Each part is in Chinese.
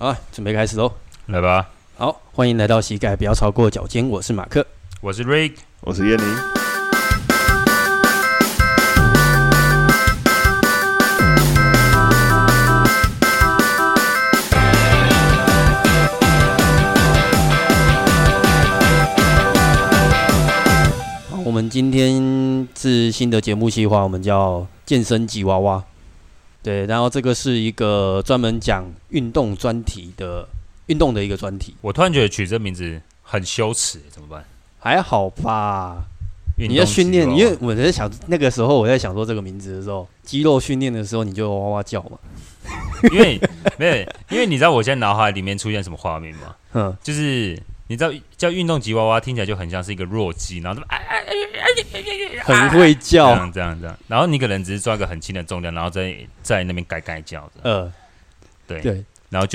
好，准备开始喽，来吧。好，欢迎来到膝盖不要超过脚尖，我是马克，我是 Rick， 我是燕宁。我们今天是新的节目企划，我们叫健身吉娃娃，对，然后这个是一个专门讲运动的一个专题。我突然觉得取这名字很羞耻，怎么办？还好吧，你要训练，因为我在想那个时候我在想说这个名字的时候，肌肉训练的时候你就哇哇叫嘛，因为你知道我现在脑海里面出现什么画面吗？嗯，就是。你知道叫运动吉娃娃听起来就很像是一个弱鸡，然后很会叫，这样，然后你可能只是抓个很轻的重量，然后在那边盖盖叫，对，然后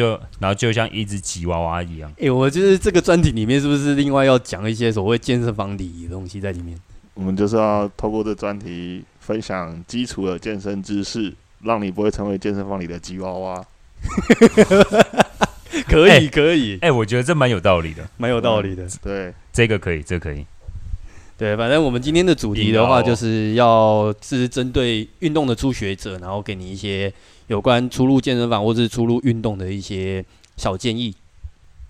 就像一只吉娃娃一样。我就是这个专题里面是不是另外要讲一些所谓健身房礼仪的东西在里面？我们就是要透过这专题分享基础的健身知识，让你不会成为健身房里的吉娃娃。可以，我觉得这蛮有道理的，对，这个可以，对，反正我们今天的主题的话，就是要是针对运动的初学者，然后给你一些有关出入健身房或是出入运动的一些小建议。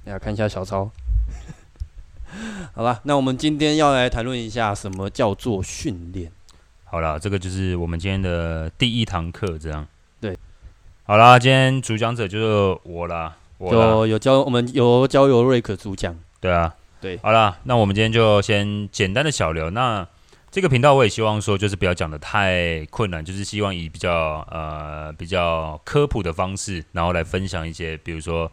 大家看一下小抄。好啦，那我们今天要来谈论一下什么叫做训练。好啦，这个就是我们今天的第一堂课，这样。对，好啦，今天主讲者就是我啦。我们有交由瑞克主讲，对啊，对，好啦，那我们今天就先简单的小聊。那这个频道我也希望说，就是不要讲的太困难，就是希望以比较科普的方式，然后来分享一些，比如说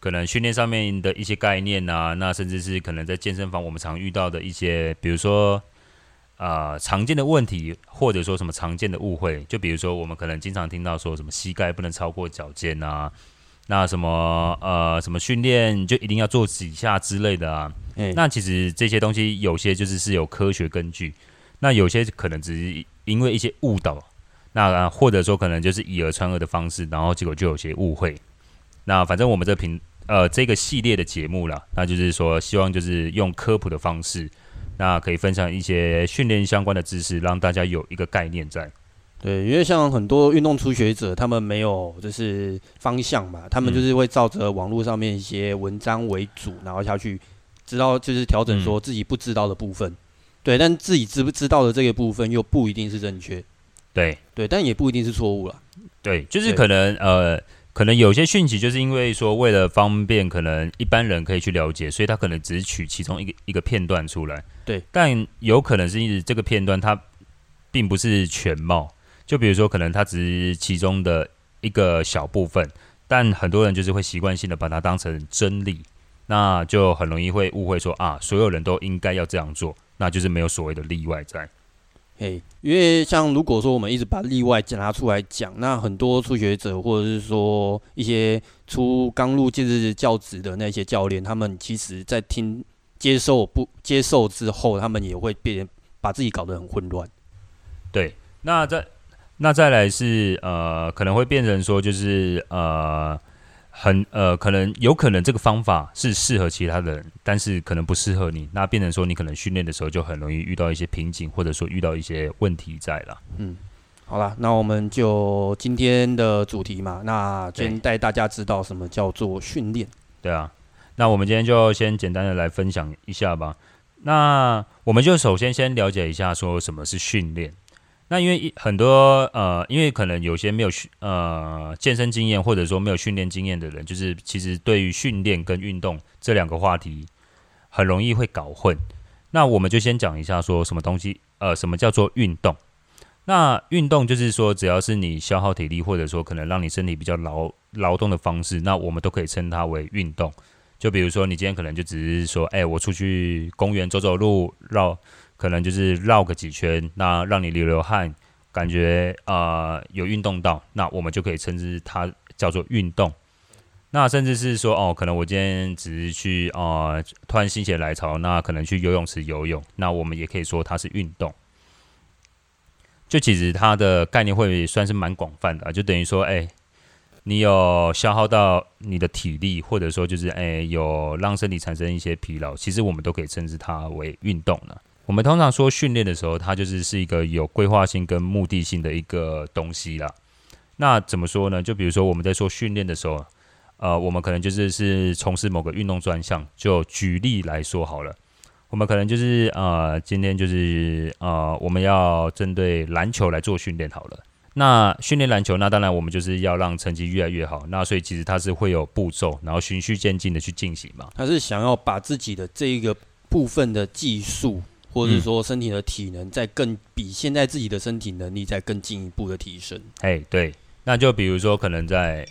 可能训练上面的一些概念啊，那甚至是可能在健身房我们常遇到的一些，比如说常见的问题，或者说什么常见的误会，就比如说我们可能经常听到说什么膝盖不能超过脚尖啊。那什么训练就一定要做几下之类的啊、欸？那其实这些东西有些就是有科学根据，那有些可能只是因为一些误导，那或者说可能就是以讹传讹的方式，然后结果就有些误会。那反正我们这个系列的节目啦，那就是说希望就是用科普的方式，那可以分享一些训练相关的知识，让大家有一个概念在。对，因为像很多运动初学者，他们没有就是方向嘛，他们就是会照着网络上面一些文章为主，然后下去知道就是调整说自己不知道的部分，对，但自己知不知道的这个部分又不一定是正确，对，但也不一定是错误啦，对，就是可能有些讯息就是因为说为了方便可能一般人可以去了解，所以他可能只是取其中一个片段出来，对，但有可能是这个片段它并不是全貌。就比如说，可能它只是其中的一个小部分，但很多人就是会习惯性的把它当成真理，那就很容易会误会说啊，所有人都应该要这样做，那就是没有所谓的例外在。因为像如果说我们一直把例外拿出来讲，那很多初学者或者是说一些刚入教职的那些教练，他们其实在接受之后，他们也会把自己搞得很混乱。对，那再来是可能会变成说就是可能这个方法是适合其他的人，但是可能不适合你，那变成说你可能训练的时候就很容易遇到一些瓶颈，或者说遇到一些问题在啦。嗯，好啦，那我们就今天的主题嘛，那先带大家知道什么叫做训练。对啊，那我们今天就先简单的来分享一下吧。那我们就首先了解一下说什么是训练。那因为很多因为可能有些没有健身经验，或者说没有训练经验的人，就是其实对于训练跟运动这两个话题很容易会搞混。那我们就先讲一下说什么东西什么叫做运动。那运动就是说只要是你消耗体力，或者说可能让你身体比较劳动的方式，那我们都可以称它为运动。就比如说你今天可能就只是说我出去公园走走路，可能就是绕个几圈，那让你流汗，感觉有运动到，那我们就可以称之它叫做运动。那甚至是说可能我今天只是去突然心血来潮，那可能去游泳池游泳，那我们也可以说它是运动。就其实它的概念会算是蛮广泛的，就等于说你有消耗到你的体力，或者说就是有让身体产生一些疲劳，其实我们都可以称之它为运动了。我们通常说训练的时候，它就是一个有规划性跟目的性的一个东西啦。那怎么说呢？就比如说我们在说训练的时候，我们可能就是从事某个运动专项。就举例来说好了，我们可能就是今天就是我们要针对篮球来做训练好了。那训练篮球，那当然我们就是要让成绩越来越好，那所以其实它是会有步骤，然后循序渐进的去进行嘛。它是想要把自己的这一个部分的技术，或者说身体的体能，再更比现在自己的身体能力再更进一步的提升。对，那就比如说可能在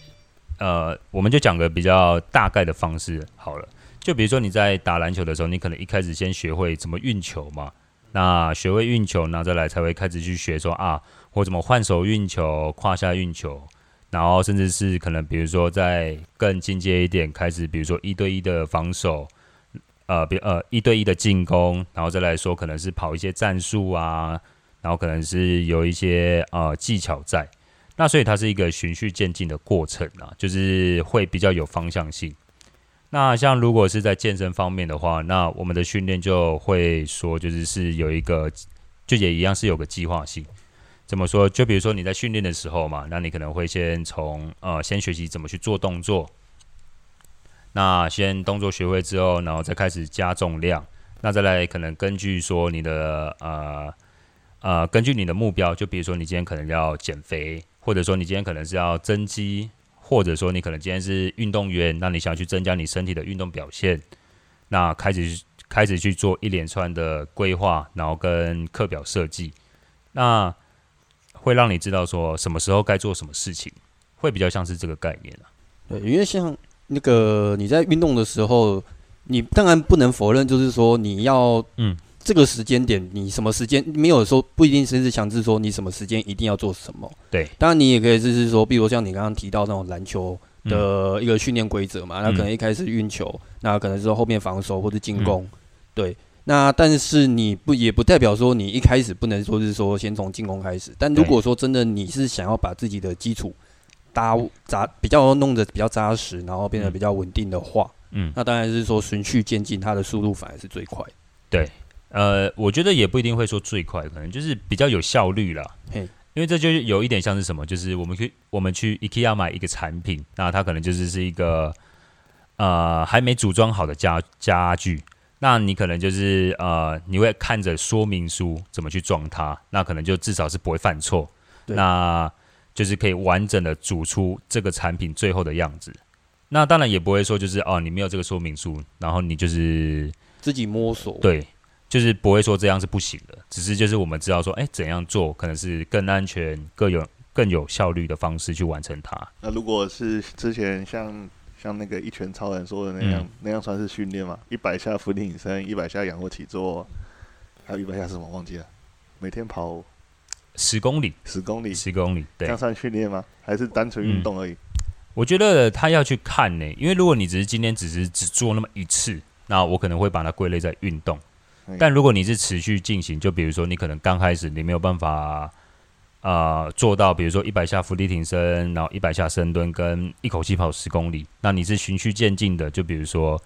我们就讲个比较大概的方式好了。就比如说你在打篮球的时候，你可能一开始先学会怎么运球嘛。那学会运球，那再来才会开始去学说我怎么换手运球、胯下运球，然后甚至是可能比如说再更进阶一点，开始比如说一对一的防守，一对一的进攻，然后再来说可能是跑一些战术啊，然后可能是有一些技巧在。那所以它是一个循序渐进的过程啊，就是会比较有方向性。那像如果是在健身方面的话，那我们的训练就会说就是有一个，就也一样是有个计划性。怎么说？就比如说你在训练的时候嘛，那你可能会先从先学习怎么去做动作，那先动作学会之后，然后再开始加重量，那再来可能根据说你的根据你的目标，就比如说你今天可能要减肥，或者说你今天可能是要增肌，或者说你可能今天是运动员，那你想去增加你身体的运动表现，那开始去做一连串的规划，然后跟课表设计，那会让你知道说什么时候该做什么事情，会比较像是这个概念。对，因为像那个你在运动的时候，你当然不能否认，就是说你要这个时间点，你什么时间没有说不一定是强制说你什么时间一定要做什么。对，当然你也可以就是说，比如像你刚刚提到那种篮球的一个训练规则嘛，那可能一开始运球，那可能是后面防守或者进攻，对。那但是你也不代表说你一开始不能说是说先从进攻开始，但如果说真的你是想要把自己的基础比较弄得比较扎实，然后变得比较稳定的话，那当然是说循序渐进，它的速度反而是最快。对。我觉得也不一定会说最快，可能就是比较有效率啦。因为这就有一点像是什么，就是我们去 IKEA 买一个产品，那它可能就是一个还没组装好的家具，那你可能就是你会看着说明书怎么去装它，那可能就至少是不会犯错，那就是可以完整的组出这个产品最后的样子。那当然也不会说就是你没有这个说明书，然后你就是自己摸索。对。就是不会说这样是不行的，只是就是我们知道说，怎样做可能是更安全、更有效率的方式去完成它。那如果是之前像那个一拳超人说的那样，那样算是训练嘛？100下伏地挺身，100下仰卧起坐，还有100下是什么忘记了？每天跑10公里，10公里，对，这样算训练吗？还是单纯运动而已？我觉得他要去看呢，因为如果你只做那么一次，那我可能会把它归类在运动。但如果你是持续进行，就比如说你可能刚开始你没有办法做到，比如说100下伏地挺身，然后100下深蹲跟一口气跑10公里，那你是循序渐进的，就比如说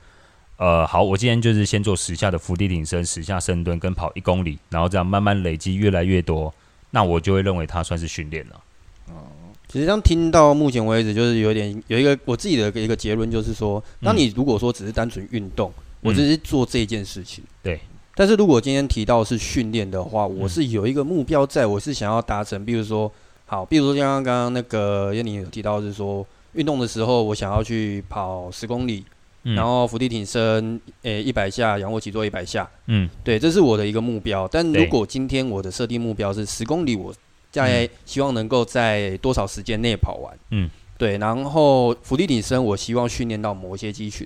好，我今天就是先做10下的伏地挺身，10下深蹲跟跑1公里，然后这样慢慢累积越来越多，那我就会认为它算是训练了。其实这样听到目前为止，就是有一个我自己的一个结论，就是说，当你如果说只是单纯运动，我只是做这件事情，对。但是如果今天提到是训练的话，我是有一个目标在，我是想要达成，比如说像刚刚那个燕妮有提到，是说运动的时候我想要去跑10公里，然后伏地挺身100下，仰卧起坐100下，对，这是我的一个目标。但如果今天我的设定目标是10公里，我在希望能够在多少时间内跑完，对，然后伏地挺身我希望训练到某些肌群，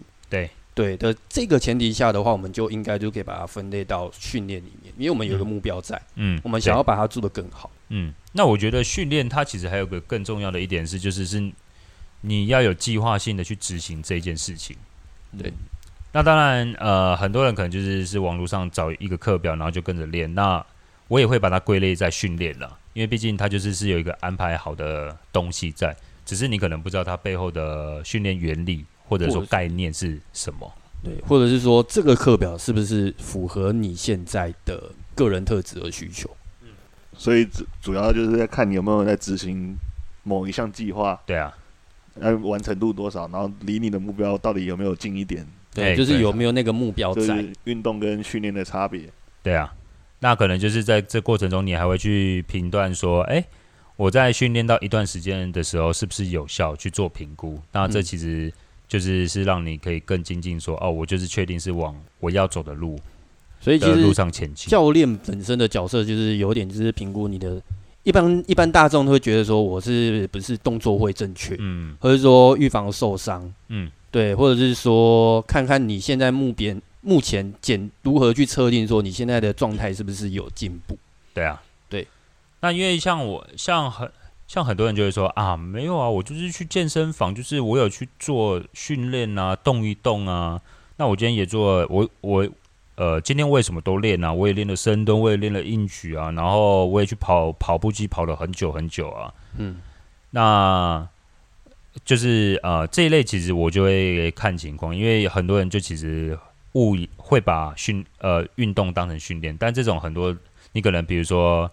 对的，这个前提下的话，我们就应该就可以把它分类到训练里面，因为我们有一个目标在，我们想要把它做得更好。那我觉得训练它其实还有个更重要的一点是，就是你要有计划性的去执行这件事情。对，那当然很多人可能就是网络上找一个课表，然后就跟着练。那我也会把它归类在训练了，因为毕竟它就是有一个安排好的东西在。只是你可能不知道它背后的训练原理或者说概念是什么。对，或者是说这个课表是不是符合你现在的个人特质和需求。嗯，所以主要就是在看你有没有在执行某一项计划。对啊，完成度多少，然后离你的目标到底有没有近一点。对，就是有没有那个目标在，就是运动跟训练的差别。对啊，那可能就是在这过程中你还会去评断说，哎，我在训练到一段时间的时候是不是有效，去做评估。那这其实就是是让你可以更精进说，哦，我就是确定是往我要走的路，所以其实路上前进。教练本身的角色就是有点就是评估你的。一般大众都会觉得说我是不是动作会正确，嗯，或者说预防受伤，嗯，对，或者是说看看你现在目前如何去测定说你现在的状态是不是有进步。对啊，对。那因为像很多人就会说啊，没有啊，我就是去健身房，就是我有去做训练啊，动一动啊。那我今天也做了，今天为什么都练啊？我也练了深蹲，我也练了硬举啊，然后我也去跑步机，跑了很久很久啊。嗯，那就是这一类其实我就会看情况，因为很多人就其实会把运动当成训练，但这种很多你可能比如说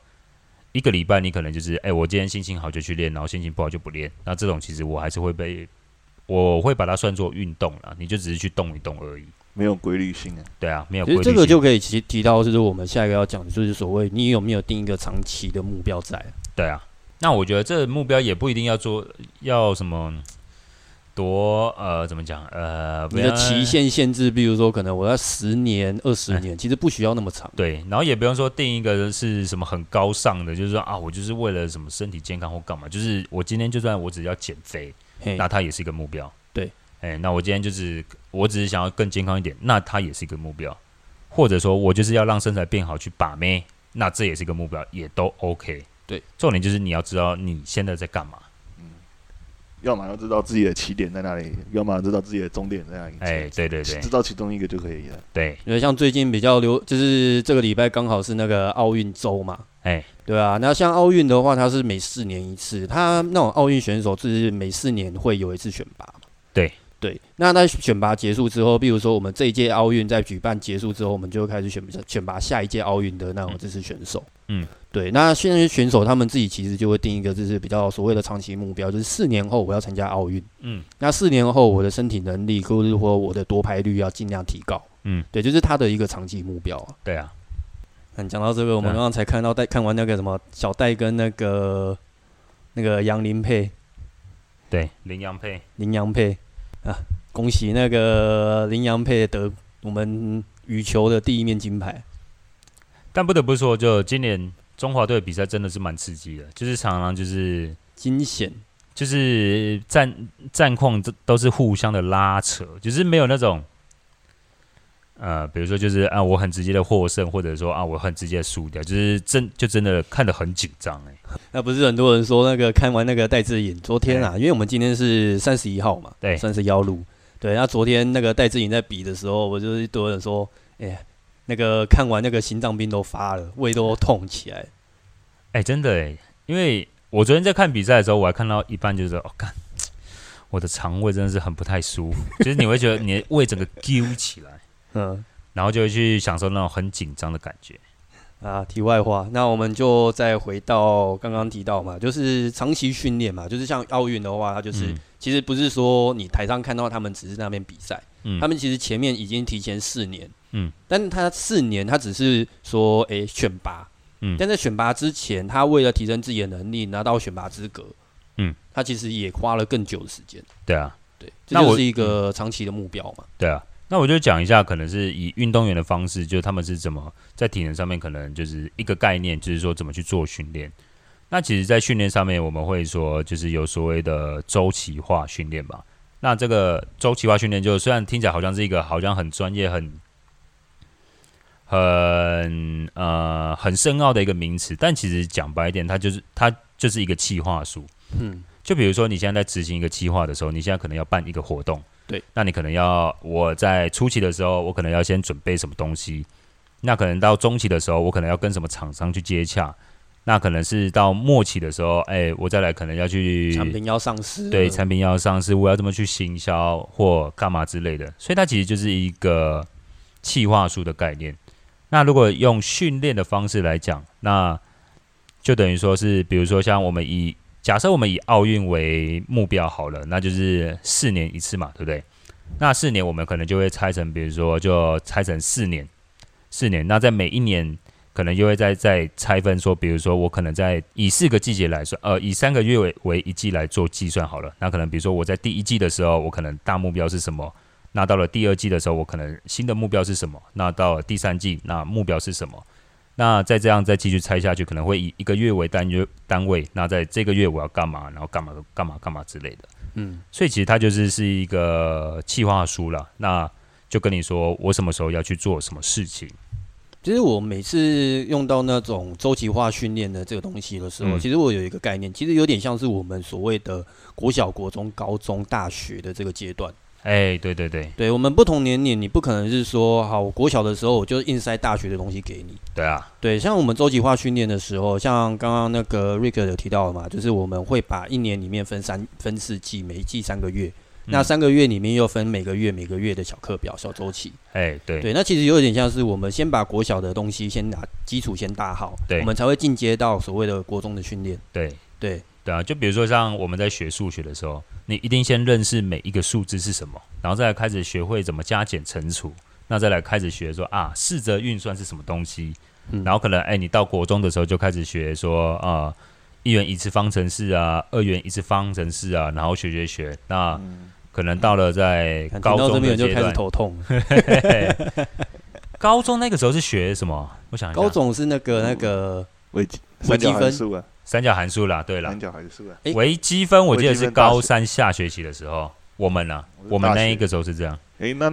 一个礼拜你可能就是我今天心情好就去练，然后心情不好就不练。那这种其实我还是我会把它算作运动啦，你就只是去动一动而已。没有规律性啊，对啊，没有规律性。其实这个就可以提到，就是我们下一个要讲的，就是所谓你有没有定一个长期的目标在？对啊，那我觉得这目标也不一定要什么多怎么讲你的期限限制，比如说可能我要10年、20年、其实不需要那么长。对，然后也不用说定一个是什么很高尚的，就是说啊，我就是为了什么身体健康或干嘛，就是我今天就算我只要减肥，那它也是一个目标。对。那我今天就是，我只是想要更健康一点，那它也是一个目标，或者说我就是要让身材变好去把妹，那这也是一个目标，也都 OK。对，重点就是你要知道你现在在干嘛。嗯，要么要知道自己的起点在哪里，要么知道自己的终点在哪里。对对对，知道其中一个就可以了。对，因为像最近比较就是这个礼拜刚好是那个奥运周嘛。对啊，那像奥运的话，它是每4年一次，它那种奥运选手就是每4年会有一次选拔。对。对，那在选拔结束之后，比如说我们这一届奥运在举办结束之后，我们就开始选拔下一届奥运的那种这次选手。嗯，对，那现在选手他们自己其实就会定一个就是比较所谓的长期目标，就是4年后我要参加奥运。嗯，那4年后我的身体能力或者说我的夺牌率要尽量提高。嗯，对，就是他的一个长期目标啊。对啊，嗯，讲到这个，我们刚刚才看完那个什么小戴跟那个杨林佩，对，林洋佩。啊！恭喜那个林洋配得我们羽球的第一面金牌。但不得不说，就今年中华队比赛真的是蛮刺激的，就是常常就是惊险，就是战况都是互相的拉扯，就是没有那种比如说就是啊我很直接的获胜，或者说啊我很直接的输掉，就是真的看得很紧张哎。那不是很多人说那个看完那个戴志颖昨天啊，因为我们今天是31号嘛，对，31路，对，那昨天那个戴志颖在比的时候，我就是一堆人说，那个看完那个心脏病都发了，胃都痛起来。真的哎，因为我昨天在看比赛的时候，我还看到一半就是干。我的肠胃真的是很不太舒服，就是你会觉得你的胃整个揪起来。嗯，然后就会去享受那种很紧张的感觉啊。题外话，那我们就再回到刚刚提到嘛，就是长期训练嘛，就是像奥运的话，它就是其实不是说你台上看到他们只是那边比赛，他们其实前面已经提前4年，但他4年他只是说选拔，但在选拔之前，他为了提升自己的能力，拿到选拔资格，他其实也花了更久的时间。对啊，对，这就是一个长期的目标嘛。对啊。那我就讲一下，可能是以运动员的方式，就是他们是怎么在体能上面，可能就是一个概念，就是说怎么去做训练。那其实，在训练上面，我们会说，就是有所谓的周期化训练吧。那这个周期化训练，就虽然听起来好像是一个好像很专业、很深奥的一个名词，但其实讲白一点，它就是一个企划书。嗯，就比如说你现在在执行一个企划的时候，你现在可能要办一个活动。对，那你可能要我在初期的时候，我可能要先准备什么东西，那可能到中期的时候，我可能要跟什么厂商去接洽，那可能是到末期的时候，我再来可能要去产品要上市，对，产品要上市，我要怎么去行销或干嘛之类的，所以它其实就是一个企划书的概念。那如果用训练的方式来讲，那就等于说是，比如说像我们假设我们以奥运为目标好了，那就是4年一次嘛，对不对？那4年我们可能就会拆成，比如说就拆成4年，那在每一年。可能就会再拆分说，比如说我可能在以4个季节来算，以3个月为一季来做计算好了。那可能比如说我在第一季的时候，我可能大目标是什么？那到了第二季的时候，我可能新的目标是什么？那到了第3季，那目标是什么？那再这样再继续拆下去，可能会以1个月为单位。那在这个月我要干嘛？然后干嘛干嘛干嘛之类的。嗯，所以其实它就是一个计划书啦。那就跟你说，我什么时候要去做什么事情。其实我每次用到那种周期化训练的这个东西的时候，其实我有一个概念，其实有点像是我们所谓的国小、国中、高中、大学的这个阶段。对对对，对我们不同年龄，你不可能是说，好，我国小的时候我就硬塞大学的东西给你。对啊，对，像我们周期化训练的时候，像刚刚那个 Rick 有提到的嘛，就是我们会把一年里面分4季，每一季3个月。那3个月里面又分每个月的小课表、小周期。对对，那其实有点像是我们先把国小的东西先拿基础先打好，我们才会进阶到所谓的国中的训练。对啊，就比如说像我们在学数学的时候，你一定先认识每一个数字是什么，然后再来开始学会怎么加减乘除，那再来开始学说四则运算是什么东西，然后可能你到国中的时候就开始学说1元一次方程式啊，2元一次方程式啊，然后学，那。可能到了在高中的阶段，就开始头痛。高中那个时候是学什么？我想一下，高中是那个微积分、三角函数啦，对啦，三角函数啦。微积分我记得是高三下学期的时候，我们那一个时候是这样。那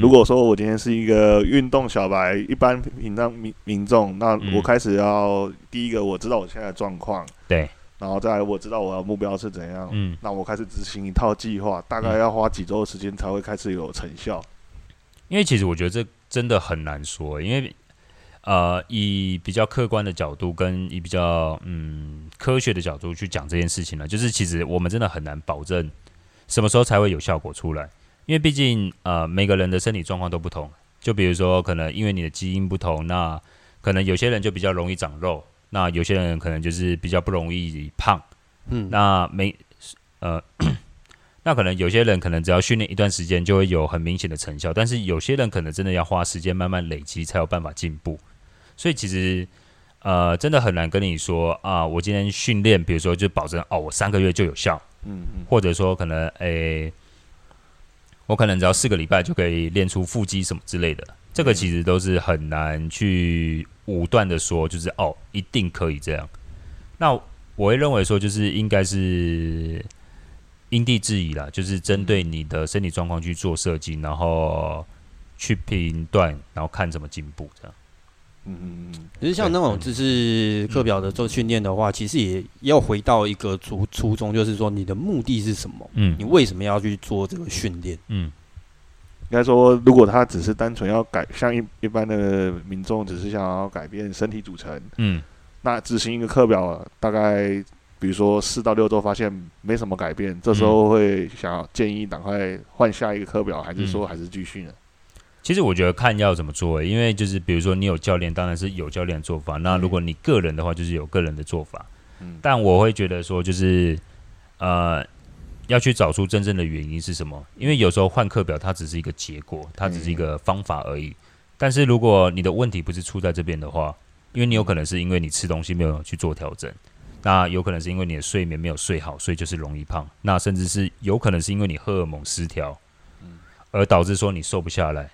如果说我今天是一个运动小白，一般平常民众，那我开始要第一个我知道我现在的状况，对。然后再来，我知道我的目标是怎样，那我开始执行一套计划，大概要花几周的时间才会开始有成效。因为其实我觉得这真的很难说，因为以比较客观的角度跟以比较科学的角度去讲这件事情呢，就是其实我们真的很难保证什么时候才会有效果出来，因为毕竟每个人的身体状况都不同，就比如说可能因为你的基因不同，那可能有些人就比较容易长肉。那有些人可能就是比较不容易胖，那可能有些人可能只要训练一段时间就会有很明显的成效，但是有些人可能真的要花时间慢慢累积才有办法进步，所以其实真的很难跟你说我今天训练，比如说就保证我3个月就有效，或者说可能我可能只要4个礼拜就可以练出腹肌什么之类的，这个其实都是很难去。武断的说，就是一定可以这样。那我会认为说，就是应该是因地制宜啦，就是针对你的身体状况去做设计，然后去评断，然后看怎么进步这样。其实像那种就是课表的做训练的话，其实也要回到一个初衷，就是说你的目的是什么？你为什么要去做这个训练？应该说，如果他只是单纯要像一般的民众只是想要改变身体组成，那执行一个课表，大概比如说4到6周发现没什么改变，这时候会想要建议赶快换下一个课表，还是说还是继续呢？其实我觉得看要怎么做，因为就是比如说你有教练，当然是有教练的做法；那如果你个人的话，就是有个人的做法。但我会觉得说，就是要去找出真正的原因是什么，因为有时候换课表它只是一个结果，它只是一个方法而已。但是如果你的问题不是出在这边的话，因为你有可能是因为你吃东西没有去做调整，那有可能是因为你的睡眠没有睡好，所以就是容易胖。那甚至是有可能是因为你荷尔蒙失调，而导致说你瘦不下来。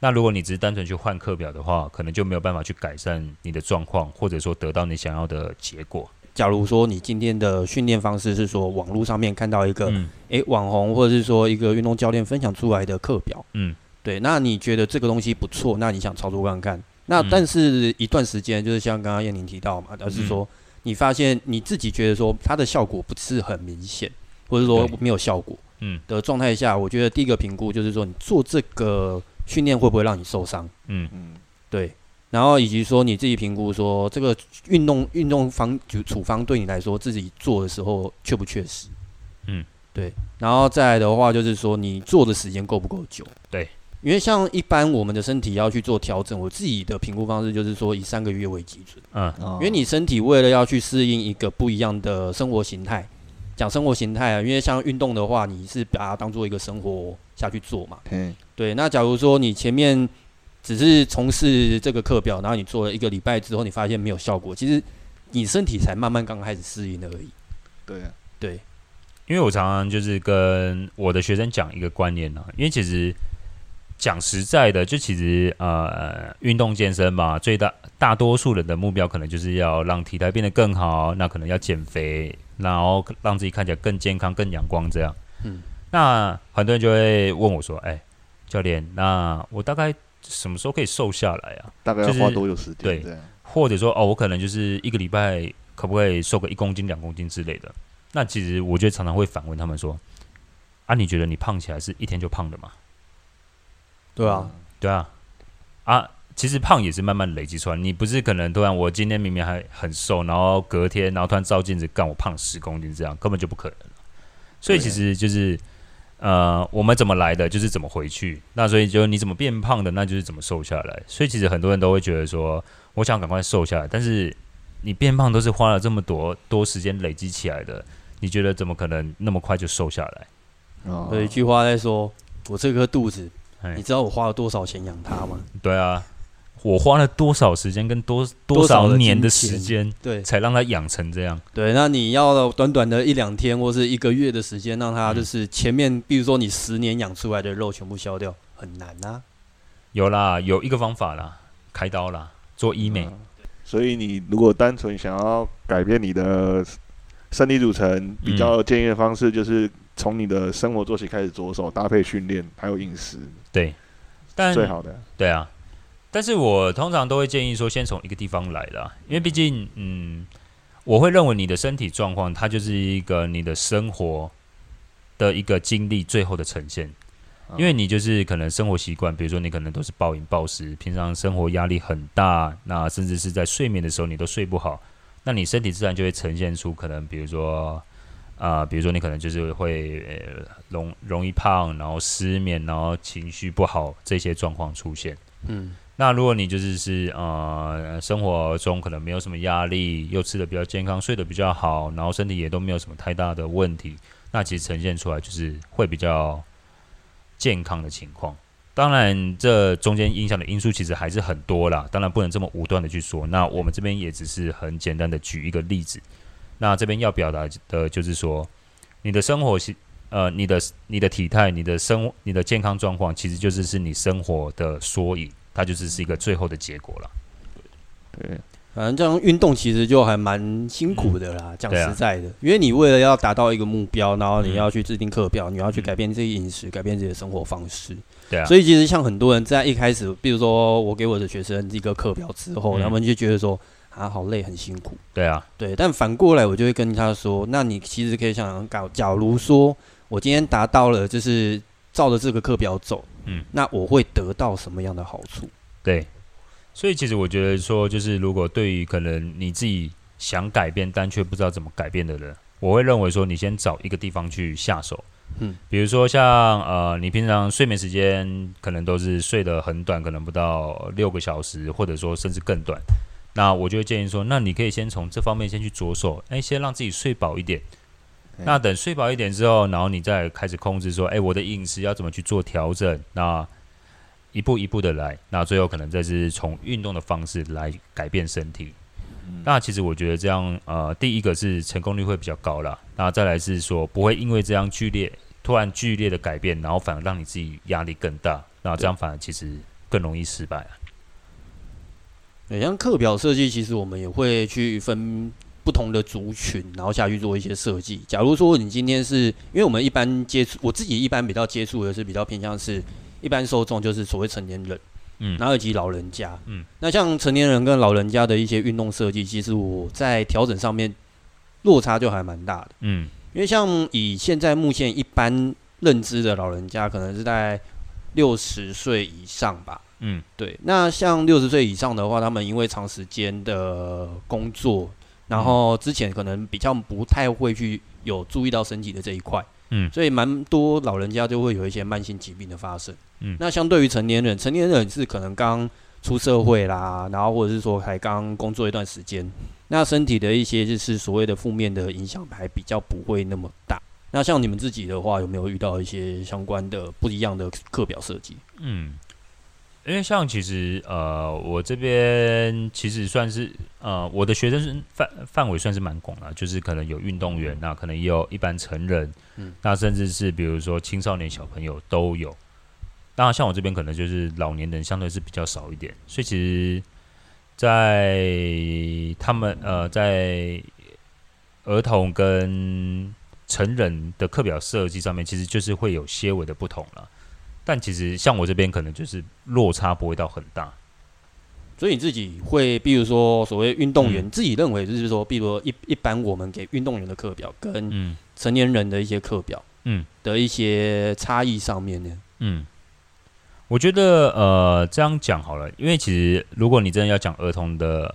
那如果你只是单纯去换课表的话，可能就没有办法去改善你的状况，或者说得到你想要的结果。假如说你今天的训练方式是说网络上面看到一个网红或者是说一个运动教练分享出来的课表，对，那你觉得这个东西不错，那你想操作看看，那但是一段时间，就是像刚刚燕宁提到嘛，而是说你发现你自己觉得说它的效果不是很明显，或者说没有效果的状态下，我觉得第一个评估就是说你做这个训练会不会让你受伤，对。然后以及说你自己评估说这个运动方处方对你来说自己做的时候确不确实，嗯，对。然后再来的话就是说你做的时间够不够久，对。因为像一般我们的身体要去做调整，我自己的评估方式就是说以3个月为基准，嗯，因为你身体为了要去适应一个不一样的生活形态，讲生活形态啊，因为像运动的话，你是把它当做一个生活下去做嘛，嗯，对。那假如说你前面只是从事这个课表，然后你做了1个礼拜之后，你发现没有效果，其实你身体才慢慢刚开始适应而已。对啊，对，因为我常常就是跟我的学生讲一个观念啊，因为其实。讲实在的，就其实运动健身嘛，最大多数人的目标可能就是要让体态变得更好，那可能要减肥，然后让自己看起来更健康、更阳光这样。嗯，那很多人就会问我说：“哎，教练，那我大概什么时候可以瘦下来啊？大概要花多久时间？”就是、对，或者说哦，我可能就是1个礼拜可不可以瘦个1公斤、2公斤之类的？那其实我就常常会反问他们说：“啊，你觉得你胖起来是一天就胖的吗？”对啊，对啊，啊，其实胖也是慢慢累积出来。你不是可能突然，我今天明明还很瘦，然后隔天，然后突然照镜子，干我胖10公斤，这样根本就不可能。所以其实就是，我们怎么来的，就是怎么回去。那所以就你怎么变胖的，那就是怎么瘦下来。所以其实很多人都会觉得说，我想赶快瘦下来，但是你变胖都是花了这么多时间累积起来的，你觉得怎么可能那么快就瘦下来？哦，有一句话在说，我这颗肚子。你知道我花了多少钱养他吗？对啊，我花了多少时间跟多少年的时间，对，才让他养成这样。对，那你要短短的1-2天或是1个月的时间，让他就是前面，比如说你10年养出来的肉全部消掉，很难啊。有啦，有一个方法啦，开刀啦，做医美。所以你如果单纯想要改变你的身体组成，比较建议的方式就是。从你的生活作息开始着手，搭配训练，还有饮食，对，但最好的，对啊。但是我通常都会建议说，先从一个地方来啦，因为毕竟，我会认为你的身体状况，它就是一个你的生活的一个经历最后的呈现。因为你就是可能生活习惯，比如说你可能都是暴饮暴食，平常生活压力很大，那甚至是在睡眠的时候你都睡不好，那你身体自然就会呈现出可能，比如说你可能就是会容易胖，然后失眠，然后情绪不好这些状况出现。嗯，那如果你就是生活中可能没有什么压力，又吃得比较健康，睡得比较好，然后身体也都没有什么太大的问题，那其实呈现出来就是会比较健康的情况。当然，这中间影响的因素其实还是很多啦，当然不能这么武断的去说。那我们这边也只是很简单的举一个例子。那这边要表达的就是说，你的生活你的体态、你的健康状况，其实就是你生活的缩影，它就是一个最后的结果了。对，反正这样运动其实就还蛮辛苦的啦，讲实在的，因为你为了要达到一个目标，然后你要去制定课表，你要去改变自己饮食，改变自己的生活方式。对啊，所以其实像很多人在一开始，比如说我给我的学生一个课表之后，他们就觉得说。啊，好累，很辛苦。对啊，对，但反过来我就会跟他说，那你其实可以想想，假如说我今天达到了，就是照着这个课表走，那我会得到什么样的好处？对，所以其实我觉得说，就是如果对于可能你自己想改变但却不知道怎么改变的人，我会认为说，你先找一个地方去下手。比如说像你平常睡眠时间可能都是睡得很短，可能不到6个小时，或者说甚至更短。那我就会建议说，那你可以先从这方面先去着手，先让自己睡饱一点。那等睡饱一点之后，然后你再开始控制说，我的饮食要怎么去做调整？那一步一步的来，那最后可能再是从运动的方式来改变身体。那其实我觉得这样，第一个是成功率会比较高啦。那再来是说，不会因为这样突然剧烈的改变，然后反而让你自己压力更大。那这样反而其实更容易失败啊。像课表设计，其实我们也会去分不同的族群，然后下去做一些设计。假如说你今天是，因为我们一般接触，我自己一般比较接触的是比较偏向是一般受众，就是所谓成年人，然后以及老人家，那像成年人跟老人家的一些运动设计，其实我在调整上面落差就还蛮大的，因为像以现在目前一般认知的老人家，可能是在60岁以上吧。嗯，对。那像60岁以上的话，他们因为长时间的工作，然后之前可能比较不太会去有注意到身体的这一块，嗯，所以蛮多老人家就会有一些慢性疾病的发生。嗯，那相对于成年人，成年人是可能刚出社会啦，然后或者是说还刚工作一段时间，那身体的一些就是所谓的负面的影响还比较不会那么大。那像你们自己的话，有没有遇到一些相关的不一样的课表设计？嗯，因为像其实我这边其实算是我的学生范围算是蛮广啦，就是可能有运动员，那可能也有一般成人，嗯，那甚至是比如说青少年小朋友都有。那像我这边可能就是老年人相对是比较少一点，所以其实在他们在儿童跟成人的课表设计上面，其实就是会有些微的不同了。但其实像我这边可能就是落差不会到很大。所以你自己会，比如说所谓运动员，自己认为就是说，比如说一般我们给运动员的课表跟成年人的一些课表，嗯，的一些差异上面呢，嗯。我觉得这样讲好了，因为其实如果你真的要讲儿童的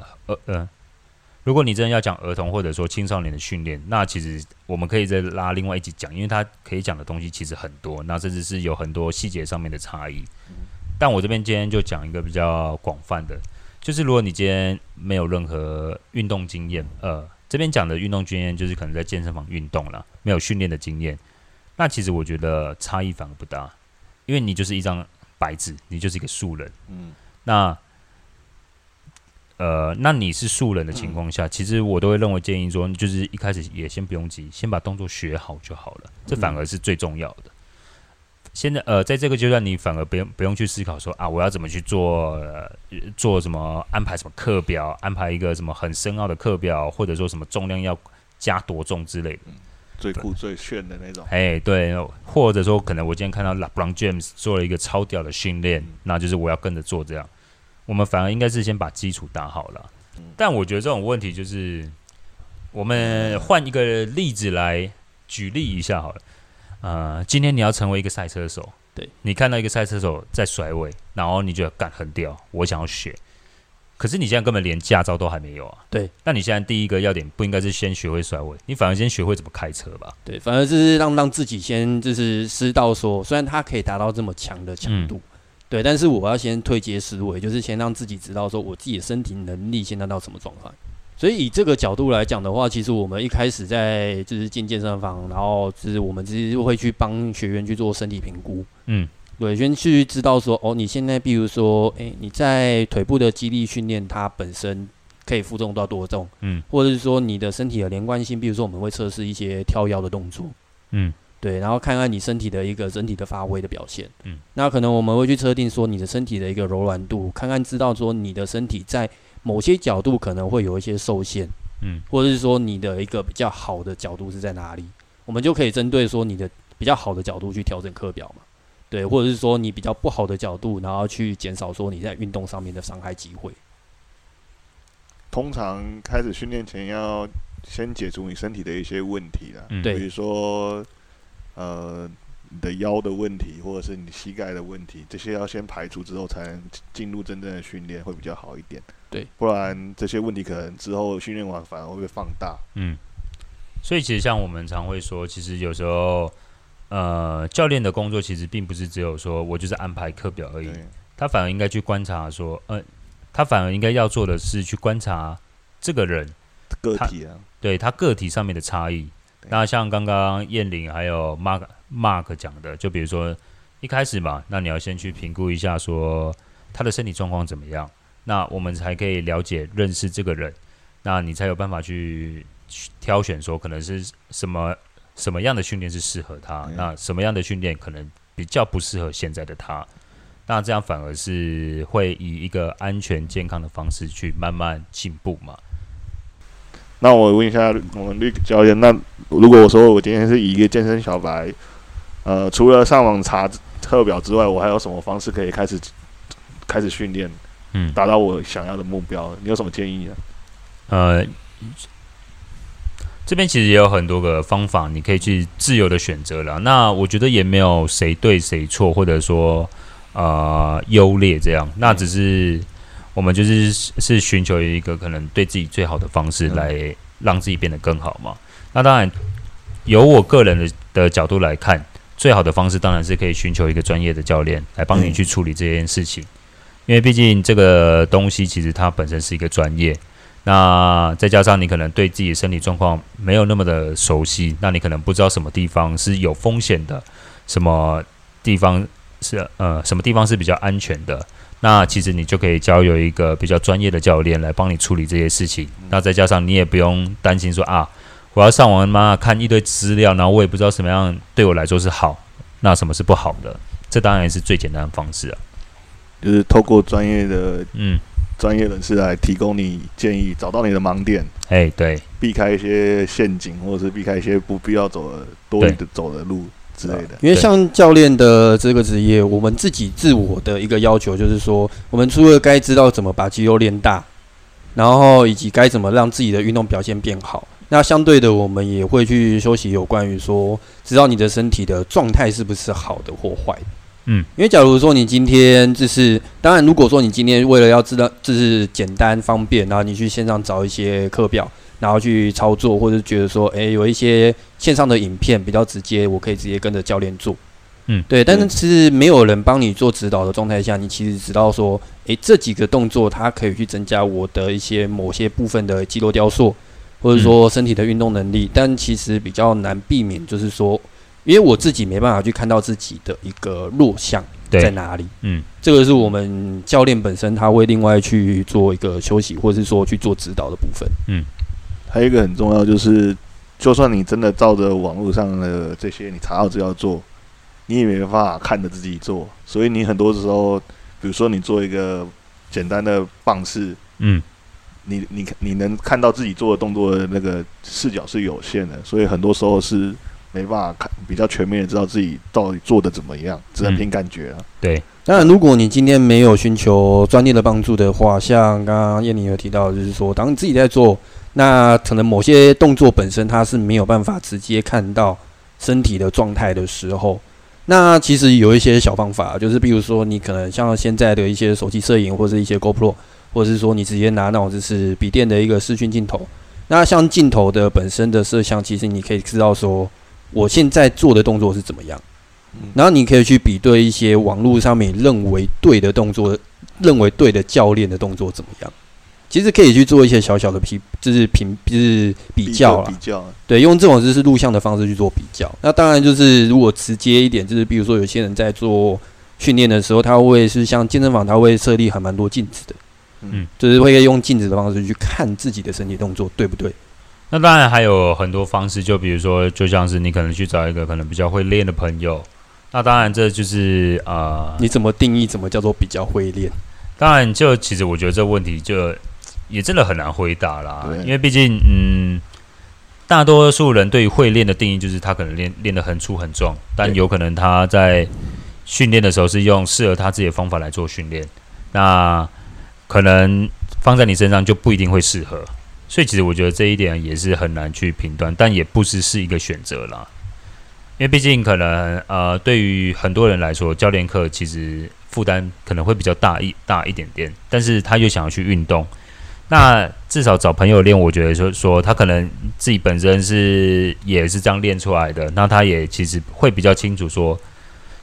如果你真的要讲儿童或者说青少年的训练，那其实我们可以再拉另外一集讲，因为它可以讲的东西其实很多，那甚至是有很多细节上面的差异。但我这边今天就讲一个比较广泛的，就是如果你今天没有任何运动经验，这边讲的运动经验就是可能在健身房运动啦，没有训练的经验，那其实我觉得差异反而不大，因为你就是一张白纸，你就是一个素人。嗯，那你是素人的情况下，其实我都会认为建议说，就是一开始也先不用急，先把动作学好就好了，这反而是最重要的。现在在这个阶段，你反而不用去思考说啊，我要怎么去做什么安排，什么课表，安排一个什么很深奥的课表，或者说什么重量要加多重之类的。最酷最炫的那种，哎，对，或者说可能我今天看到 LeBron James 做了一个超屌的训练，那就是我要跟着做这样。我们反而应该是先把基础打好了。但我觉得这种问题就是，我们换一个例子来举例一下好了。今天你要成为一个赛车手，对，你看到一个赛车手在甩尾，然后你觉得干很屌，我想要学。可是你现在根本连驾照都还没有啊！对，那你现在第一个要点不应该是先学会甩尾，你反而先学会怎么开车吧？对，反而就是让自己先就是知道说，虽然它可以达到这么强的强度，对，但是我要先退阶思维，就是先让自己知道说我自己的身体能力现在到什么状态。所以以这个角度来讲的话，其实我们一开始在就是进健身房，然后就是我们其实会去帮学员去做身体评估，嗯。对，先去知道说，哦，你现在比如说，你在腿部的肌力训练，它本身可以负重到多重，嗯，或者是说你的身体的连贯性，比如说我们会测试一些跳腰的动作，嗯，对，然后看看你身体的一个整体的发挥的表现，嗯，那可能我们会去测定说你的身体的一个柔软度，看看知道说你的身体在某些角度可能会有一些受限，嗯，或者是说你的一个比较好的角度是在哪里，我们就可以针对说你的比较好的角度去调整课表嘛。对，或者是说你比较不好的角度，然后去减少说你在运动上面的伤害机会。通常开始训练前要先解除你身体的一些问题啦，嗯，比如说你的腰的问题，或者是你膝盖的问题，这些要先排除之后，才能进入真正的训练会比较好一点。对，不然这些问题可能之后训练完反而会被放大。嗯，所以其实像我们常会说，其实有时候。教练的工作其实并不是只有说我就是安排课表而已，他反而应该去观察说，他反而应该要做的是去观察这个人个体啊，对他个体上面的差异。那像刚刚彦霖还有 Mark 讲的，就比如说一开始嘛，那你要先去评估一下说他的身体状况怎么样，那我们才可以了解认识这个人，那你才有办法去挑选说可能是什么样的训练是适合他，那什么样的训练可能比较不适合现在的他，那这样反而是会以一个安全健康的方式去慢慢进步嘛。那我问一下我们Rick教练，那如果我说我今天是以一个健身小白，除了上网查课表之外，我还有什么方式可以开始训练，达到我想要的目标？你有什么建议啊？这边其实也有很多个方法，你可以去自由的选择了。那我觉得也没有谁对谁错，或者说，优劣这样。那只是我们就是寻求一个可能对自己最好的方式来让自己变得更好嘛。那当然，由我个人 的角度来看，最好的方式当然是可以寻求一个专业的教练来帮你去处理这件事情，因为毕竟这个东西其实它本身是一个专业。那再加上你可能对自己的身体状况没有那么的熟悉，那你可能不知道什么地方是有风险的，什么地方是什么地方是比较安全的。那其实你就可以交由一个比较专业的教练来帮你处理这些事情。那再加上你也不用担心说啊，我要上网看一堆资料，然后我也不知道什么样对我来说是好，那什么是不好的。这当然是最简单的方式啊，就是透过专业的专业人士来提供你建议，找到你的盲点，对，避开一些陷阱，或者是避开一些不必要走的路之类的。因为像教练的这个职业，我们自己自我的一个要求就是说，我们除了该知道怎么把肌肉练大，然后以及该怎么让自己的运动表现变好，那相对的我们也会去修习有关于说，知道你的身体的状态是不是好的或坏的。因为假如说你今天就是，当然如果说你今天为了要知道就是简单方便，然后你去线上找一些课表，然后去操作，或者觉得说，有一些线上的影片比较直接，我可以直接跟着教练做。对，但是没有人帮你做指导的状态下，你其实知道说，这几个动作它可以去增加我的一些某些部分的肌肉雕塑，或者说身体的运动能力，但其实比较难避免，就是说。因为我自己没办法去看到自己的一个弱项在哪里，这个是我们教练本身他会另外去做一个休息，或是说去做指导的部分。还有一个很重要就是，就算你真的照着网络上的这些你查到资料做，你也没办法看着自己做，所以你很多时候，比如说你做一个简单的棒式，你能看到自己做的动作的那个视角是有限的，所以很多时候是。没办法看比较全面的知道自己到底做的怎么样，只能凭感觉啊。对，当然如果你今天没有寻求专业的帮助的话，像刚刚燕妮有提到，就是说当你自己在做，那可能某些动作本身它是没有办法直接看到身体的状态的时候，那其实有一些小方法，就是比如说你可能像现在的一些手机摄影，或是一些 GoPro， 或者是说你直接拿那种就是笔电的一个视讯镜头，那像镜头的本身的摄像，其实你可以知道说。我现在做的动作是怎么样？然后你可以去比对一些网络上面认为对的动作，认为对的教练的动作怎么样？其实可以去做一些小小的比较啦。对，用这种就是录像的方式去做比较。那当然就是如果直接一点，就是比如说有些人在做训练的时候，他会是像健身房，他会设立还蛮多镜子的，就是会用镜子的方式去看自己的身体动作对不对？那当然还有很多方式，就比如说，就像是你可能去找一个可能比较会练的朋友。那当然，这就是你怎么定义怎么叫做比较会练？当然，就其实我觉得这问题就也真的很难回答啦，因为毕竟大多数人对于会练的定义就是他可能练得很粗很壮，但有可能他在训练的时候是用适合他自己的方法来做训练，那可能放在你身上就不一定会适合。所以其实我觉得这一点也是很难去评断，但也不只是一个选择啦。因为毕竟可能对于很多人来说，教练课其实负担可能会比较大一点点，但是他又想要去运动，那至少找朋友练，我觉得说他可能自己本身也是这样练出来的，那他也其实会比较清楚说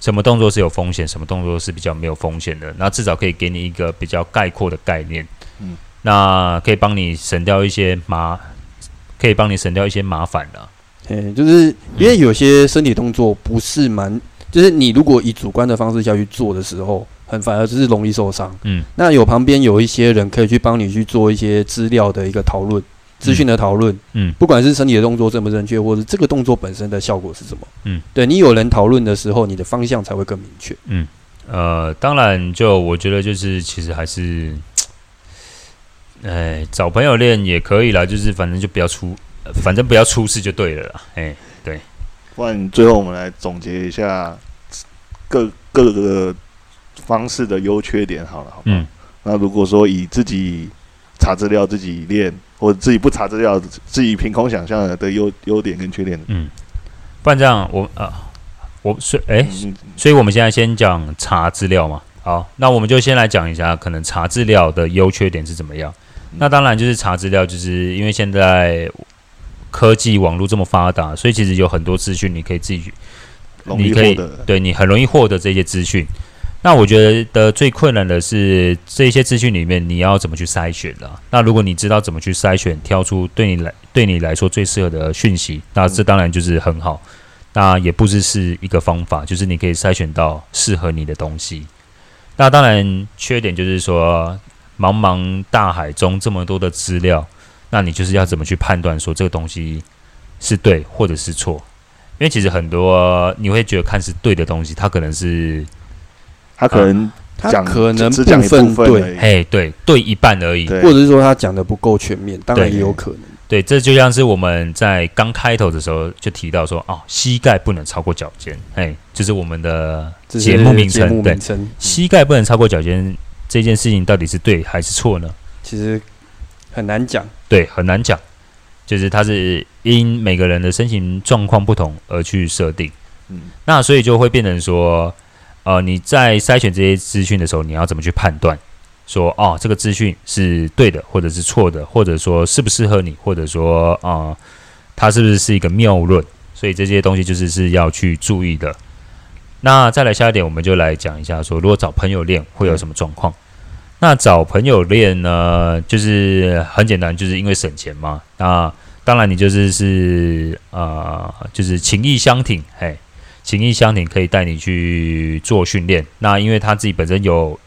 什么动作是有风险，什么动作是比较没有风险的，那至少可以给你一个比较概括的概念。那可以帮你省掉一些麻烦啦。就是因为有些身体动作不是就是你如果以主观的方式下去做的时候，反而就是容易受伤。那旁边有一些人可以去帮你去做一些资料的一个讨论、资讯的讨论。不管是身体的动作正不正确，或是这个动作本身的效果是什么。对你有人讨论的时候，你的方向才会更明确。当然，就我觉得就是其实还是。找朋友练也可以啦，就是反正不要出事就对了啦。对。不然最后我们来总结一下各个方式的优缺点好了，好吧？那如果说以自己查资料自己练，或者自己不查资料自己凭空想象的优点跟缺点，不然这样我所以我们现在先讲查资料嘛。好，那我们就先来讲一下，可能查资料的优缺点是怎么样。那当然就是查资料，就是因为现在科技网络这么发达，所以其实有很多资讯你可以自己去，你可以对你很容易获得这些资讯。那我觉得最困难的是这些资讯里面你要怎么去筛选啦、啊。那如果你知道怎么去筛选，挑出对你来说最适合的讯息，那这当然就是很好。那也不只是一个方法，就是你可以筛选到适合你的东西。那当然缺点就是说，茫茫大海中这么多的资料，那你就是要怎么去判断说这个东西是对或者是错？因为其实很多你会觉得看是对的东西，它可能是他可能讲、只讲一部分而已，嘿，对一半而已，或者是说他讲的不够全面，当然也有可能。对，这就像是我们在刚开头的时候就提到说，哦，膝盖不能超过脚尖，哎，就是我们的节目名称，对，膝盖不能超过脚尖这件事情到底是对还是错呢？其实很难讲，对，很难讲，就是它是因每个人的身形状况不同而去设定，那所以就会变成说，你在筛选这些资讯的时候，你要怎么去判断？说哦，这个资讯是对的，或者是错的，或者说适不适合你，或者说它是不是一个谬论？所以这些东西就是要去注意的。那再来下一点，我们就来讲一下说，如果找朋友练会有什么状况？那找朋友练呢，就是很简单，就是因为省钱嘛。那当然你就是情义相挺，嘿，情义相挺可以带你去做训练。那因为他自己本身有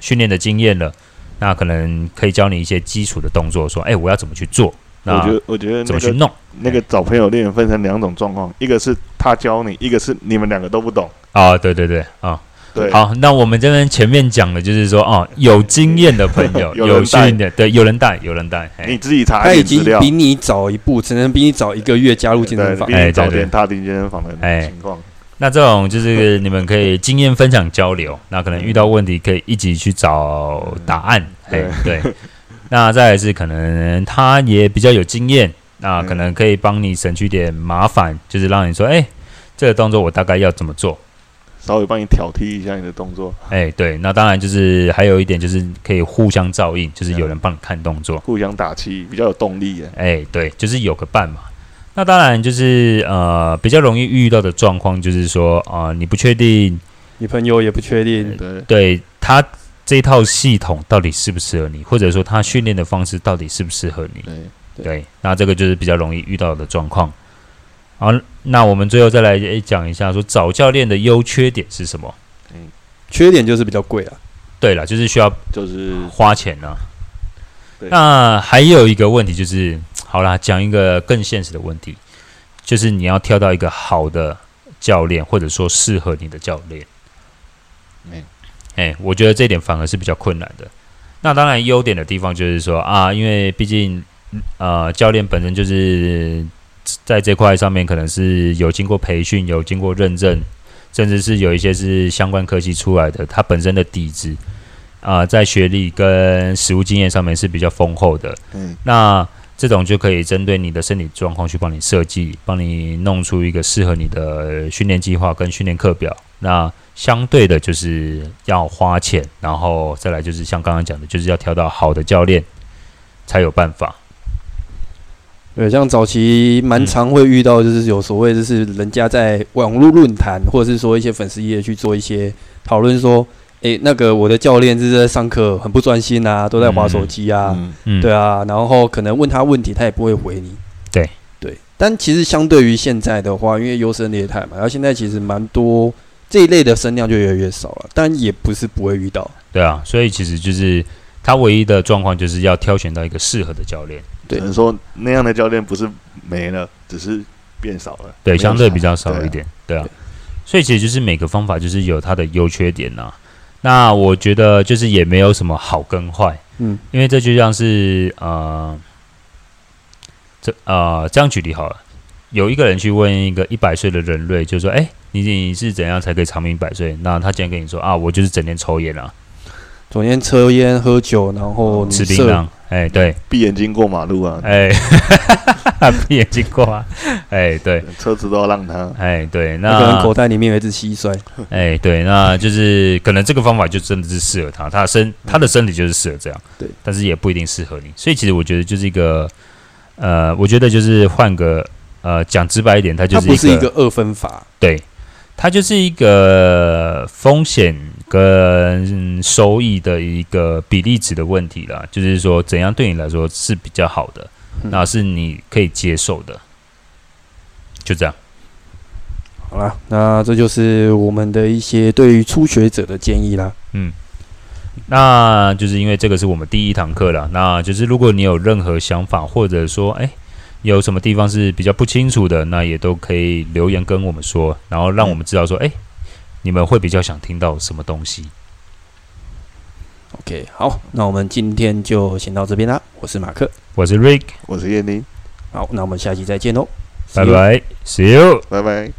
训练的经验了，那可能可以教你一些基础的动作，说，我要怎么去做？那我觉得怎么去弄？那个找朋友练分成两种状况，一个是他教你，一个是你们两个都不懂啊。对对对啊，对。好，那我们这边前面讲的就是说，有经验的朋友，有训练，对，有人带，你自己查，他已经比你早一步，只能比你早一个月加入健身房，比你早点踏进健身房的情况。那这种就是你们可以经验分享交流，那可能遇到问题可以一起去找答案，对。那再来是可能他也比较有经验，那可能可以帮你省去点麻烦，就是让你说，这个动作我大概要怎么做，稍微帮你挑剔一下你的动作。对。那当然就是还有一点就是可以互相照应，就是有人帮你看动作，互相打气，比较有动力。对，就是有个伴嘛。那当然就是比较容易遇到的状况就是说你不确定，你朋友也不确定，对他这一套系统到底适不适合你，或者说他训练的方式到底适不适合你，对，那这个就是比较容易遇到的状况。好，那我们最后再来讲一下说找教练的优缺点是什么。缺点就是比较贵啦，对啦，就是需要就是花钱啦。那还有一个问题就是，好啦，讲一个更现实的问题，就是你要挑到一个好的教练，或者说适合你的教练。我觉得这一点反而是比较困难的。那当然，优点的地方就是说因为毕竟教练本身就是在这块上面可能是有经过培训、有经过认证，甚至是有一些是相关科系出来的，他本身的底子。在学历跟实务经验上面是比较丰厚的，那这种就可以针对你的身体状况去帮你设计，帮你弄出一个适合你的训练计划跟训练课表。那相对的就是要花钱，然后再来就是像刚刚讲的，就是要挑到好的教练才有办法。对，像早期蛮常会遇到，就是有所谓就是人家在网络论坛或者是说一些粉丝页去做一些讨论说。那个我的教练就是在上课很不专心啊，都在滑手机啊，对啊，然后可能问他问题，他也不会回你。对，但其实相对于现在的话，因为优胜劣汰嘛，然后现在其实蛮多这一类的声量就越来越少了，但也不是不会遇到。对啊，所以其实就是他唯一的状况就是要挑选到一个适合的教练。对，只能说那样的教练不是没了，只是变少了。对，相对比较少一点。对啊，所以其实就是每个方法就是有它的优缺点啊。那我觉得就是也没有什么好跟坏，因为这就像是这样举例好了，有一个人去问一个100岁的人类，就说，你是怎样才可以长命100岁？那他竟然跟你说我就是整天抽烟啊，整天抽烟喝酒，然后吃槟榔，哎，对，闭眼睛过马路啊，哎，闭眼睛过啊，哎，对，车子都要让他，哎，对，那可能口袋里面有一只蟋蟀，哎，对，那就是可能这个方法就真的是适合他，他的身体就是适合这样，对，但是也不一定适合你，所以其实我觉得就是一个，我觉得就是换个，讲直白一点，它就是一个，它不是一个二分法，对，它就是一个风险跟收益的一个比例值的问题啦，就是说怎样对你来说是比较好的，那是你可以接受的，就这样。好啦，那这就是我们的一些对于初学者的建议啦。嗯，那就是因为这个是我们第一堂课啦，那就是如果你有任何想法，或者说哎，有什么地方是比较不清楚的，那也都可以留言跟我们说，然后让我们知道说，哎，你们会比较想听到什么东西 ？OK， 好，那我们今天就先到这边啦。我是马克，我是 Rick， 我是燕妮。好，那我们下期再见喽，拜拜 ，See you， 拜拜。